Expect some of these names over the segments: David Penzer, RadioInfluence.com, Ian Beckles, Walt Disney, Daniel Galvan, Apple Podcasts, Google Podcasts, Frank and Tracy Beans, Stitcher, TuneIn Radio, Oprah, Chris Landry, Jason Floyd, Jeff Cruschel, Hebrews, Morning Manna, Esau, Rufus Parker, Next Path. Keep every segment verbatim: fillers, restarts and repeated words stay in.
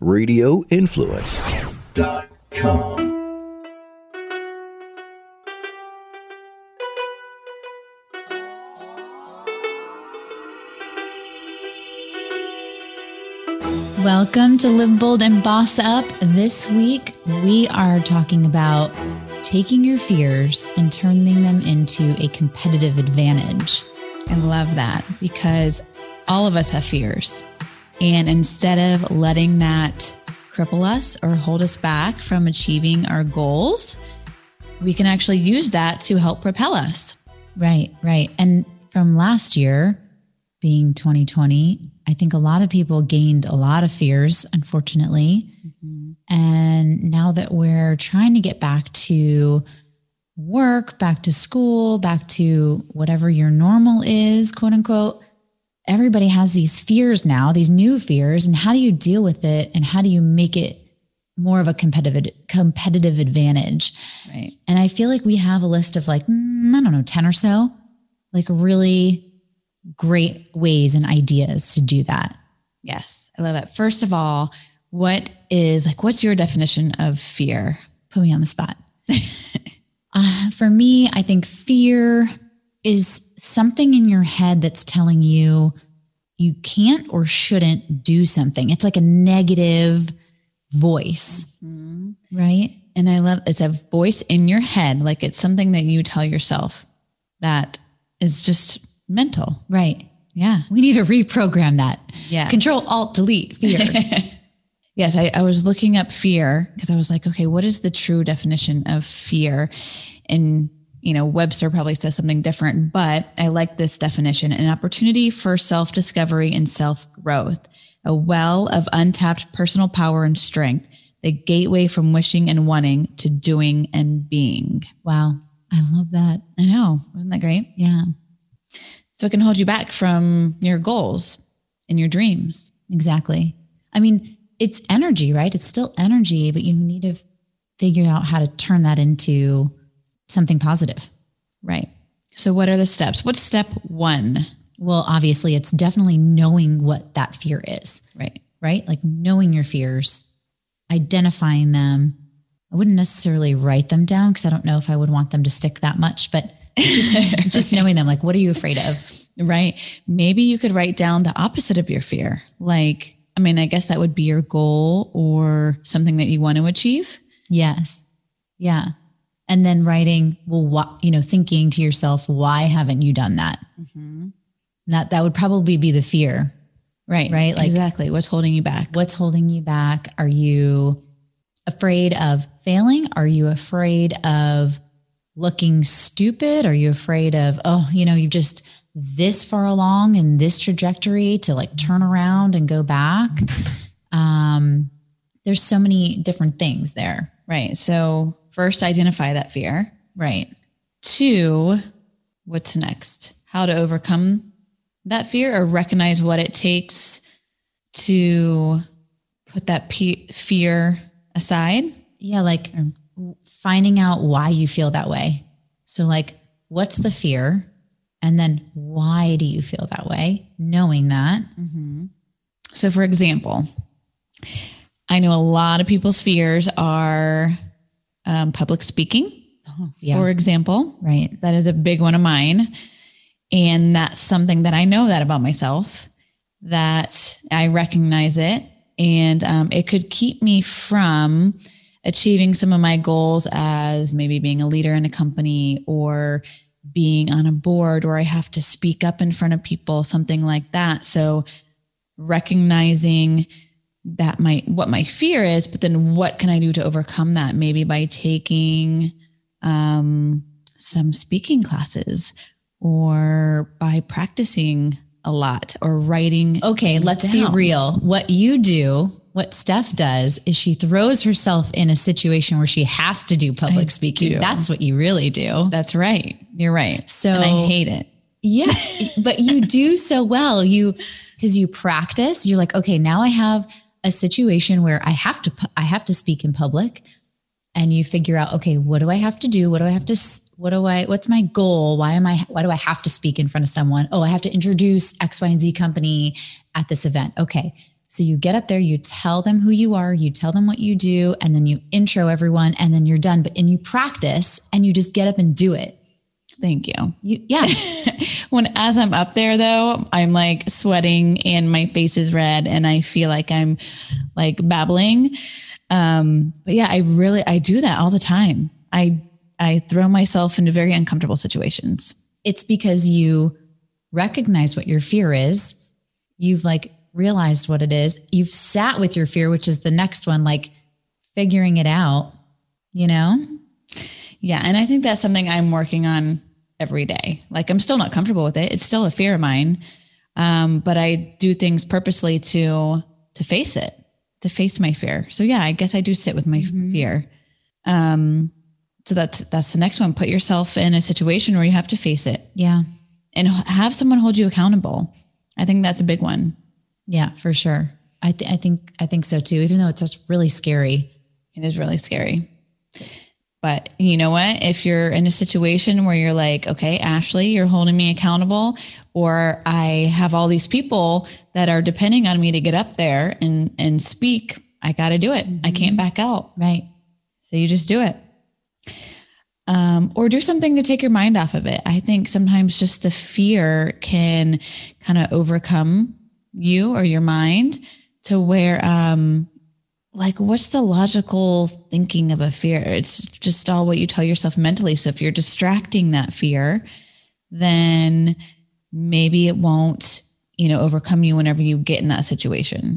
radio influence dot com. Welcome to Live Bold and Boss Up. This week, we are talking about taking your fears and turning them into a competitive advantage. I love that because all of us have fears. And instead of letting that cripple us or hold us back from achieving our goals, we can actually use that to help propel us. Right, right. And from last year, being twenty twenty, I think a lot of people gained a lot of fears, unfortunately. Mm-hmm. And now that we're trying to get back to work, back to school, back to whatever your normal is, quote unquote, everybody has these fears now, these new fears. And how do you deal with it? And how do you make it more of a competitive competitive advantage? Right. And I feel like we have a list of like, I don't know, ten or so, like really great ways and ideas to do that. Yes. I love it. First of all, what is like, what's your definition of fear? Put me on the spot. uh, for me, I think fear is something in your head that's telling you you can't or shouldn't do something. It's like a negative voice, mm-hmm. right? And I love, it's a voice in your head. Like it's something that you tell yourself that is just mental. Right. Yeah. We need to reprogram that. Yeah. Control, alt, delete fear. Yes. I, I was looking up fear because I was like, okay, what is the true definition of fear? And, you know, Webster probably says something different, but I like this definition: an opportunity for self-discovery and self-growth, a well of untapped personal power and strength, the gateway from wishing and wanting to doing and being. Wow. I love that. I know. Wasn't that great? Yeah. So it can hold you back from your goals and your dreams. Exactly. I mean, it's energy, right? It's still energy, but you need to figure out how to turn that into something positive. Right. So what are the steps? What's step one? Well, obviously it's definitely knowing what that fear is. Right. Right. Like knowing your fears, identifying them. I wouldn't necessarily write them down because I don't know if I would want them to stick that much, but just, just knowing them, like, what are you afraid of? Right. Maybe you could write down the opposite of your fear. Like, I mean, I guess that would be your goal or something that you want to achieve. Yes. Yeah. And then writing, well, what, you know, thinking to yourself, why haven't you done that? Mm-hmm. That, that would probably be the fear. Right. Right. Like exactly. What's holding you back? What's holding you back? Are you afraid of failing? Are you afraid of looking stupid? Are you afraid of, oh, you know, you've just this far along in this trajectory to like turn around and go back. Um, there's so many different things there. Right. So first identify that fear. Right. Two, what's next? How to overcome that fear or recognize what it takes to put that pe- fear aside. Yeah. Like, or- finding out why you feel that way. So like, what's the fear? And then why do you feel that way? Knowing that. Mm-hmm. So for example, I know a lot of people's fears are um, public speaking, oh, yeah. for example. Right. That is a big one of mine. And that's something that I know that about myself, that I recognize it. And um, it could keep me from achieving some of my goals as maybe being a leader in a company or being on a board where I have to speak up in front of people, something like that. So recognizing that my, what my fear is, but then what can I do to overcome that? Maybe by taking um, some speaking classes or by practicing a lot or writing. Okay. Let's be real. What you do What Steph does is she throws herself in a situation where she has to do public I speaking. Do. That's what you really do. That's right. You're right. So and I hate it. Yeah. But you do so well. You, cause you practice, you're like, okay, now I have a situation where I have to, I have to speak in public, and you figure out, okay, what do I have to do? What do I have to, what do I, what's my goal? Why am I, why do I have to speak in front of someone? Oh, I have to introduce X, Y, and Z company at this event. Okay. So you get up there, you tell them who you are, you tell them what you do, and then you intro everyone, and then you're done. But and you practice, and you just get up and do it. Thank you. you yeah. When, as I'm up there though, I'm like sweating and my face is red and I feel like I'm like babbling. Um, but yeah, I really, I do that all the time. I, I throw myself into very uncomfortable situations. It's because you recognize what your fear is. You've like realized what it is. You've sat with your fear, which is the next one, like figuring it out, you know? Yeah. And I think that's something I'm working on every day. Like I'm still not comfortable with it. It's still a fear of mine. Um, but I do things purposely to, to face it, to face my fear. So yeah, I guess I do sit with my mm-hmm. fear. Um, so that's, that's the next one. Put yourself in a situation where you have to face it. Yeah. And have someone hold you accountable. I think that's a big one. Yeah, for sure. I th- I think, I think so too, even though it's just really scary. It is really scary. But you know what, if you're in a situation where you're like, okay, Ashley, you're holding me accountable, or I have all these people that are depending on me to get up there and, and speak, I got to do it. Mm-hmm. I can't back out. Right. So you just do it. Um, or do something to take your mind off of it. I think sometimes just the fear can kind of overcome you or your mind to where, um, like what's the logical thinking of a fear? It's just all what you tell yourself mentally. So if you're distracting that fear, then maybe it won't, you know, overcome you whenever you get in that situation.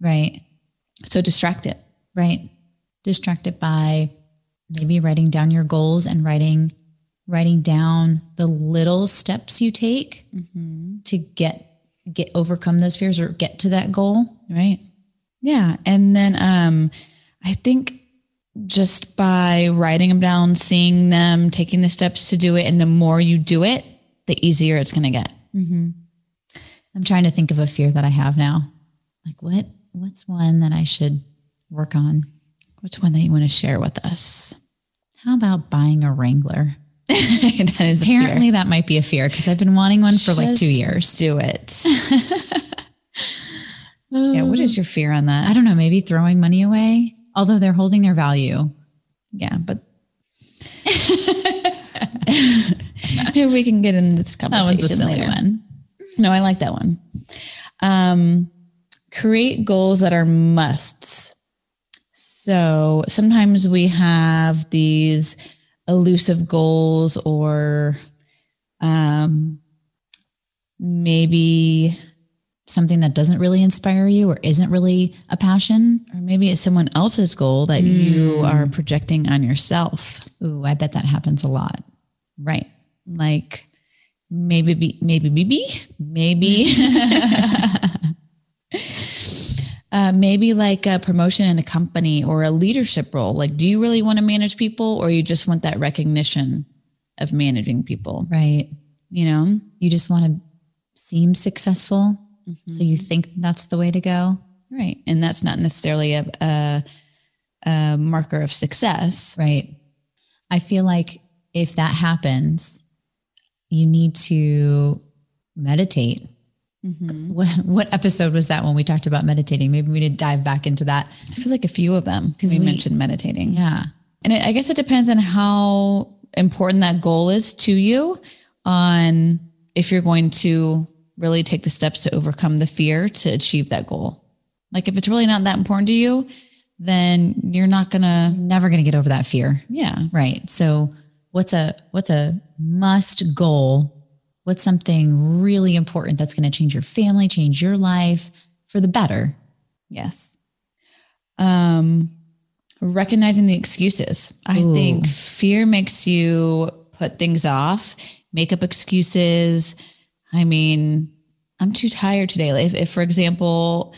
Mm-hmm. Right. So distract it. Right. Distract it by maybe writing down your goals and writing, writing down the little steps you take mm-hmm. to get, get overcome those fears or get to that goal. Right. Yeah. And then, um, I think just by writing them down, seeing them, taking the steps to do it. And the more you do it, the easier it's going to get. Mm-hmm. I'm trying to think of a fear that I have now. Like what, what's one that I should work on? What's one that you want to share with us? How about buying a Wrangler? That is apparently a fear. That might be a fear. Cause I've been wanting one for just like two years. Do it. Yeah. What is your fear on that? I don't know. Maybe throwing money away, although they're holding their value. Yeah. But maybe we can get into this conversation that one's a silly later. One. No, I like that one. Um, create goals that are musts. So sometimes we have these elusive goals or, um, maybe something that doesn't really inspire you or isn't really a passion, or maybe it's someone else's goal that mm. you are projecting on yourself. Ooh, I bet that happens a lot. Right. Like maybe, maybe, maybe, maybe, uh, maybe like a promotion in a company or a leadership role. Like, do you really want to manage people or you just want that recognition of managing people? Right. You know, you just want to seem successful. Mm-hmm. So you think that's the way to go. Right. And that's not necessarily a, a, a marker of success. Right. I feel like if that happens, you need to meditate. Mm-hmm. What, what episode was that when we talked about meditating? Maybe we need to dive back into that. I feel like a few of them because we, we mentioned meditating. Yeah. And it, I guess it depends on how important that goal is to you on if you're going to really take the steps to overcome the fear to achieve that goal. Like if it's really not that important to you, then you're not going to never going to get over that fear. Yeah. Right. So what's a, what's a must goal? What's something really important that's going to change your family, change your life for the better? Yes. Um, recognizing the excuses. I Ooh. think fear makes you put things off, make up excuses. I mean, I'm too tired today. Like if, if, for example,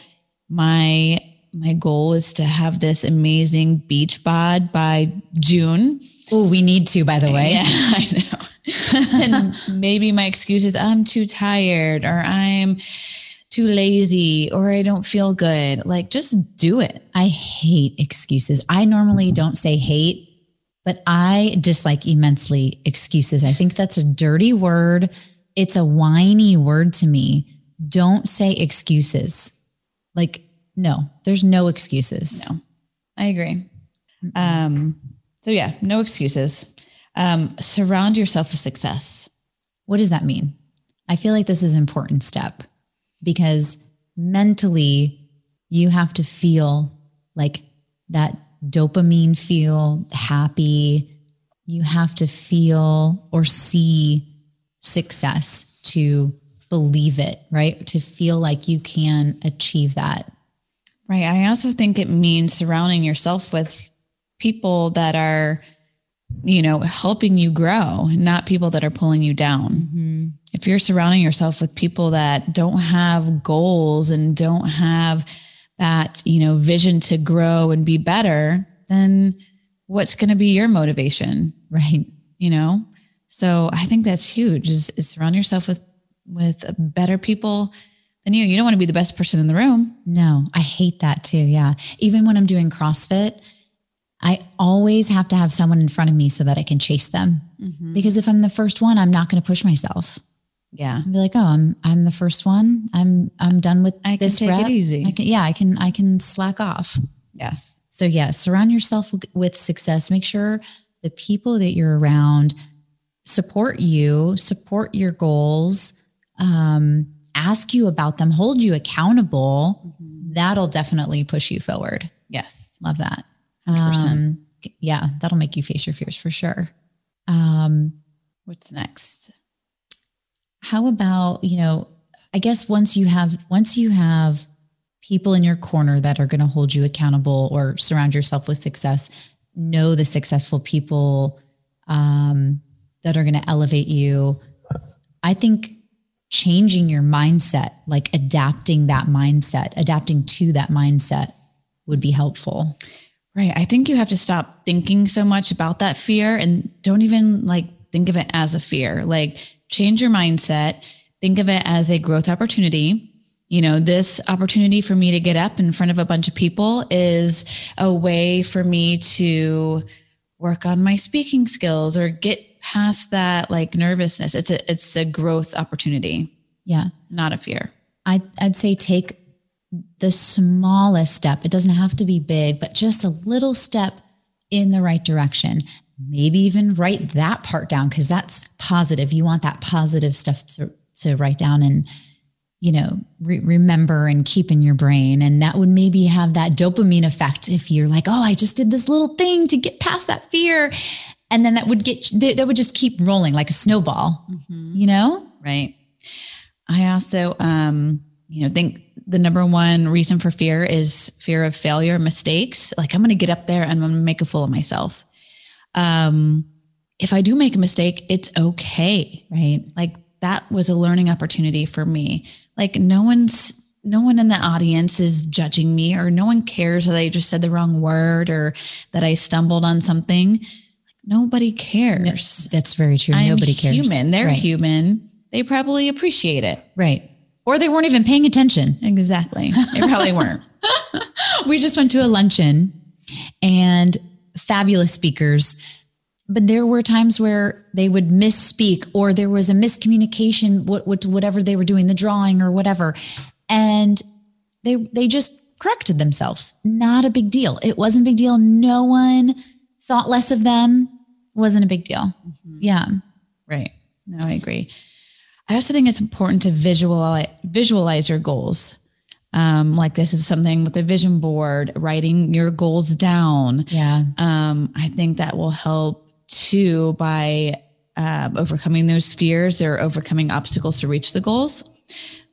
my, my goal is to have this amazing beach bod by June. Oh, we need to, by the way. Yeah, I know. And maybe my excuse is I'm too tired or I'm too lazy or I don't feel good. Like just do it. I hate excuses. I normally don't say hate, but I dislike immensely excuses. I think that's a dirty word. It's a whiny word to me. Don't say excuses. Like, no, there's no excuses. No, I agree. Um, so yeah, no excuses. Um, surround yourself with success. What does that mean? I feel like this is an important step because mentally you have to feel like that dopamine feel, happy. You have to feel or see success to believe it, right? To feel like you can achieve that. Right. I also think it means surrounding yourself with people that are, you know, helping you grow, not people that are pulling you down. Mm-hmm. If you're surrounding yourself with people that don't have goals and don't have that, you know, vision to grow and be better, then what's going to be your motivation? Right. You know? So I think that's huge is, is surround yourself with, with better people than you. You don't want to be the best person in the room. No, I hate that too. Yeah. Even when I'm doing CrossFit, I always have to have someone in front of me so that I can chase them. Mm-hmm. Because if I'm the first one, I'm not going to push myself. Yeah. I'll be like, oh, I'm, I'm the first one. I'm, I'm done with I this can take rep. It easy. I can, yeah, I can, I can slack off. Yes. So yeah, surround yourself with success. Make sure the people that you're around support you, support your goals, um, ask you about them, hold you accountable. Mm-hmm. That'll definitely push you forward. Yes. Love that. one hundred percent. Um, yeah. That'll make you face your fears for sure. Um, what's next? How about, you know, I guess once you have, once you have people in your corner that are going to hold you accountable or surround yourself with success, know the successful people, um, that are going to elevate you. I think changing your mindset, like adapting that mindset, adapting to that mindset would be helpful. Right. I think you have to stop thinking so much about that fear and don't even like think of it as a fear. Like change your mindset. Think of it as a growth opportunity. You know, this opportunity for me to get up in front of a bunch of people is a way for me to work on my speaking skills or get past that like nervousness. It's a, it's a growth opportunity. Yeah. Not a fear. I, I'd say take the smallest step. It doesn't have to be big, but just a little step in the right direction. Maybe even write that part down because that's positive. You want that positive stuff to, to write down and, you know, re- remember and keep in your brain. And that would maybe have that dopamine effect if you're like, oh, I just did this little thing to get past that fear. And then that would get, that would just keep rolling like a snowball, mm-hmm. you know? Right. I also, um, you know, think the number one reason for fear is fear of failure, mistakes. Like I'm going to get up there and I'm going to make a fool of myself. Um, if I do make a mistake, it's okay. Right. Like that was a learning opportunity for me. Like no one's, no one in the audience is judging me or no one cares that I just said the wrong word or that I stumbled on something. Like, nobody cares. No, that's very true. I'm nobody cares. Human. They're right. Human. They probably appreciate it. Right. Or they weren't even paying attention. Exactly. They probably weren't. We just went to a luncheon and fabulous speakers, but there were times where they would misspeak or there was a miscommunication, what, what, whatever they were doing, the drawing or whatever. And they, they just corrected themselves. Not a big deal. It wasn't a big deal. No one thought less of them. Wasn't a big deal. Mm-hmm. Yeah. Right. No, I agree. I also think it's important to visualize, visualize your goals. Um, like this is something with a vision board, writing your goals down. Yeah. Um, I think that will help too by, uh, overcoming those fears or overcoming obstacles to reach the goals.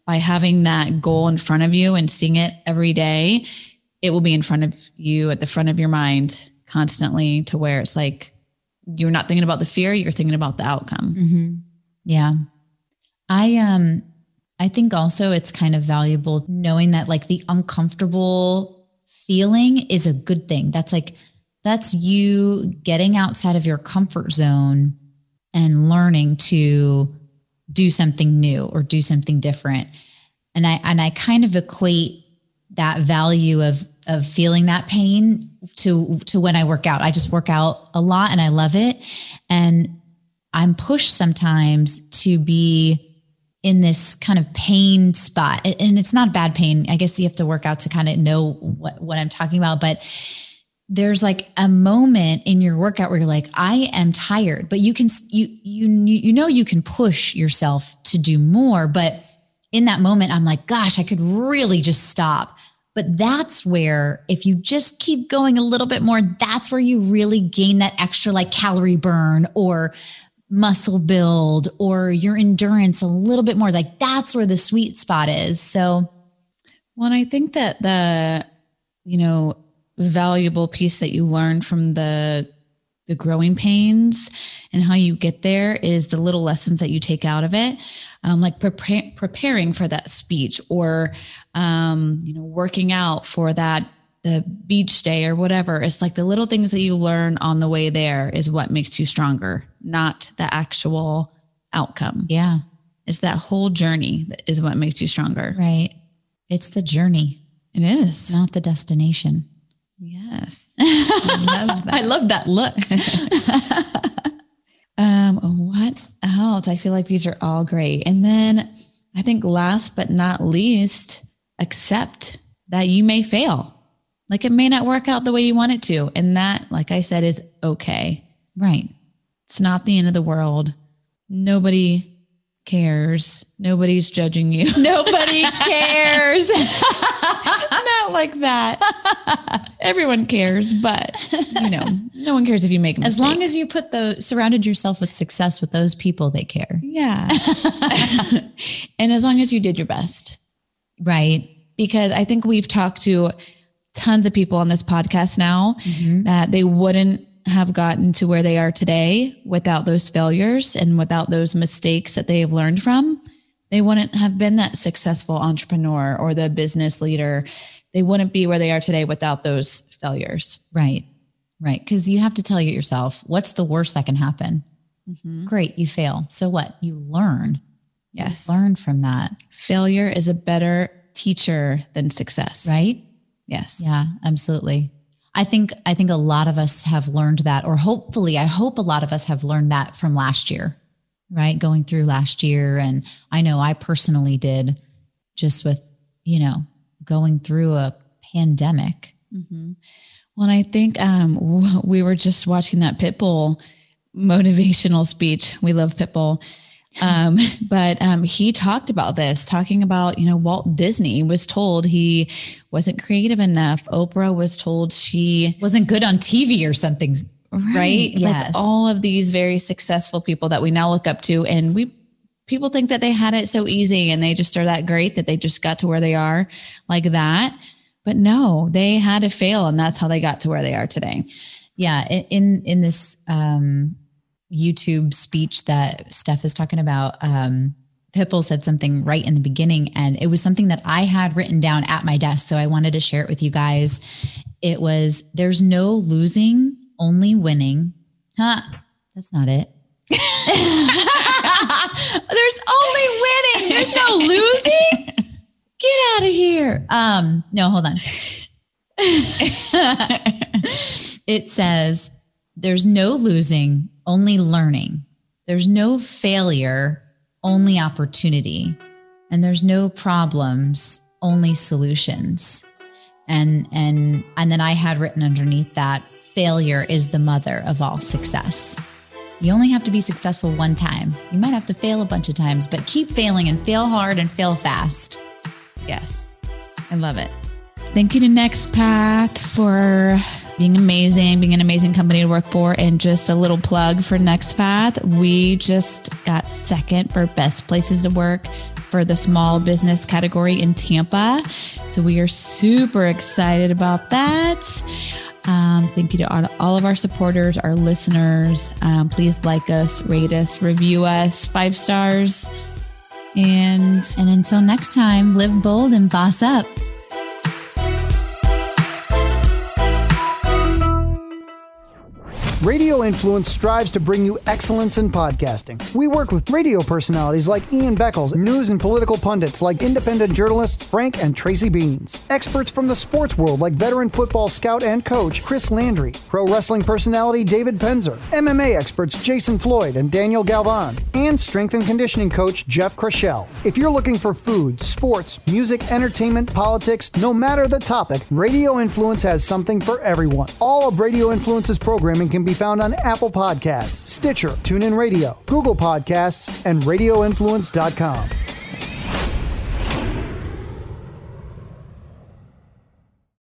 By having that goal in front of you and seeing it every day, it will be in front of you at the front of your mind constantly to where it's like, you're not thinking about the fear, you're thinking about the outcome. Mm-hmm. Yeah. I, um, I think also it's kind of valuable knowing that like the uncomfortable feeling is a good thing. That's like, that's you getting outside of your comfort zone and learning to do something new or do something different. And I, and I kind of equate that value of, of feeling that pain to, to when I work out. I just work out a lot and I love it. And I'm pushed sometimes to be in this kind of pain spot. And it's not bad pain. I guess you have to work out to kind of know what, what I'm talking about, but there's like a moment in your workout where you're like, I am tired, but you can, you, you, you know, you can push yourself to do more, but in that moment, I'm like, gosh, I could really just stop. But that's where, if you just keep going a little bit more, that's where you really gain that extra like calorie burn or muscle build or your endurance a little bit more. Like that's where the sweet spot is. So. Well, and I think that the, you know, valuable piece that you learn from the, the growing pains and how you get there is the little lessons that you take out of it. Um, like prepare, preparing for that speech or, um, you know, working out for that, the beach day or whatever. It's like the little things that you learn on the way there is what makes you stronger, not the actual outcome. Yeah. It's that whole journey that is what makes you stronger. Right. It's the journey. It is. Not the destination. Yes. I love that. I love that look. um, what else? I feel like these are all great. And then I think last but not least, accept that you may fail. Like it may not work out the way you want it to. And that, like I said, is okay. Right. It's not the end of the world. Nobody cares. Nobody's judging you. Nobody cares. Not like that. Everyone cares, but you know, no one cares if you make a mistake. As long as you put the surrounded yourself with success with those people that care. Yeah. And as long as you did your best. Right. Because I think we've talked to tons of people on this podcast now mm-hmm. that they wouldn't have gotten to where they are today without those failures and without those mistakes that they have learned from. They wouldn't have been that successful entrepreneur or the business leader. They wouldn't be where they are today without those failures. Right. Right. Because you have to tell yourself, what's the worst that can happen? Mm-hmm. Great. You fail. So what? You learn. Yes. You learn from that. Failure is a better teacher than success. Right. Yes. Yeah, absolutely. I think, I think a lot of us have learned that, or hopefully I hope a lot of us have learned that from last year, right? Going through last year. And I know I personally did, just with, you know, going through a pandemic. Mm-hmm. Well, and I think, um, we were just watching that Pitbull motivational speech. We love Pitbull. Um, but, um, he talked about this, talking about, you know, Walt Disney was told he wasn't creative enough. Oprah was told she wasn't good on T V or something, right? right? Yes. Like all of these very successful people that we now look up to, and we, people think that they had it so easy and they just are that great that they just got to where they are like that. But no, they had to fail, and that's how they got to where they are today. Yeah. In, in this, um, YouTube speech that Steph is talking about, um, Pitbull said something right in the beginning, and it was something that I had written down at my desk. So I wanted to share it with you guys. It was, there's no losing, only winning. Huh? That's not it. There's only winning. There's no losing. Get out of here. Um, no, hold on. It says, there's no losing, only learning. There's no failure, only opportunity. And there's no problems, only solutions. And, and, and then I had written underneath that, failure is the mother of all success. You only have to be successful one time. You might have to fail a bunch of times, but keep failing and fail hard and fail fast. Yes. I love it. Thank you to Next Path for being amazing, being an amazing company to work for. And just a little plug for Next Path. We just got second for best places to work for the small business category in Tampa. So we are super excited about that. Um, thank you to all of our supporters, our listeners. Um, please like us, rate us, review us, five stars. And, and until next time, live bold and boss up. Radio Influence strives to bring you excellence in podcasting. We work with radio personalities like Ian Beckles, news and political pundits like independent journalists Frank and Tracy Beans, experts from the sports world like veteran football scout and coach Chris Landry, pro wrestling personality David Penzer, M M A experts Jason Floyd and Daniel Galvan, and strength and conditioning coach Jeff Cruschel. If you're looking for food, sports, music, entertainment, politics, no matter the topic, Radio Influence has something for everyone. All of Radio Influence's programming can be found on Apple Podcasts, Stitcher, TuneIn Radio, Google Podcasts, and radio influence dot com.